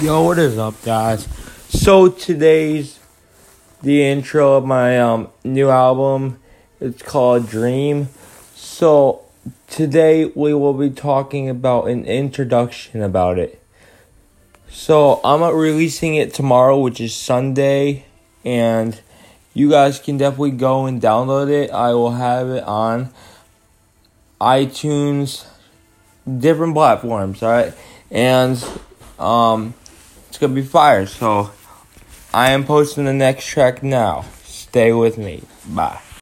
Yo, what is up, guys? So today's the intro of my new album. It's called Dream. So today we will be talking about an introduction about it. So I'm releasing it tomorrow, which is Sunday, and you guys can definitely go and download it. I will have it on iTunes, different platforms, alright? And it's gonna be fire. So I am posting the next track now. Stay with me. Bye.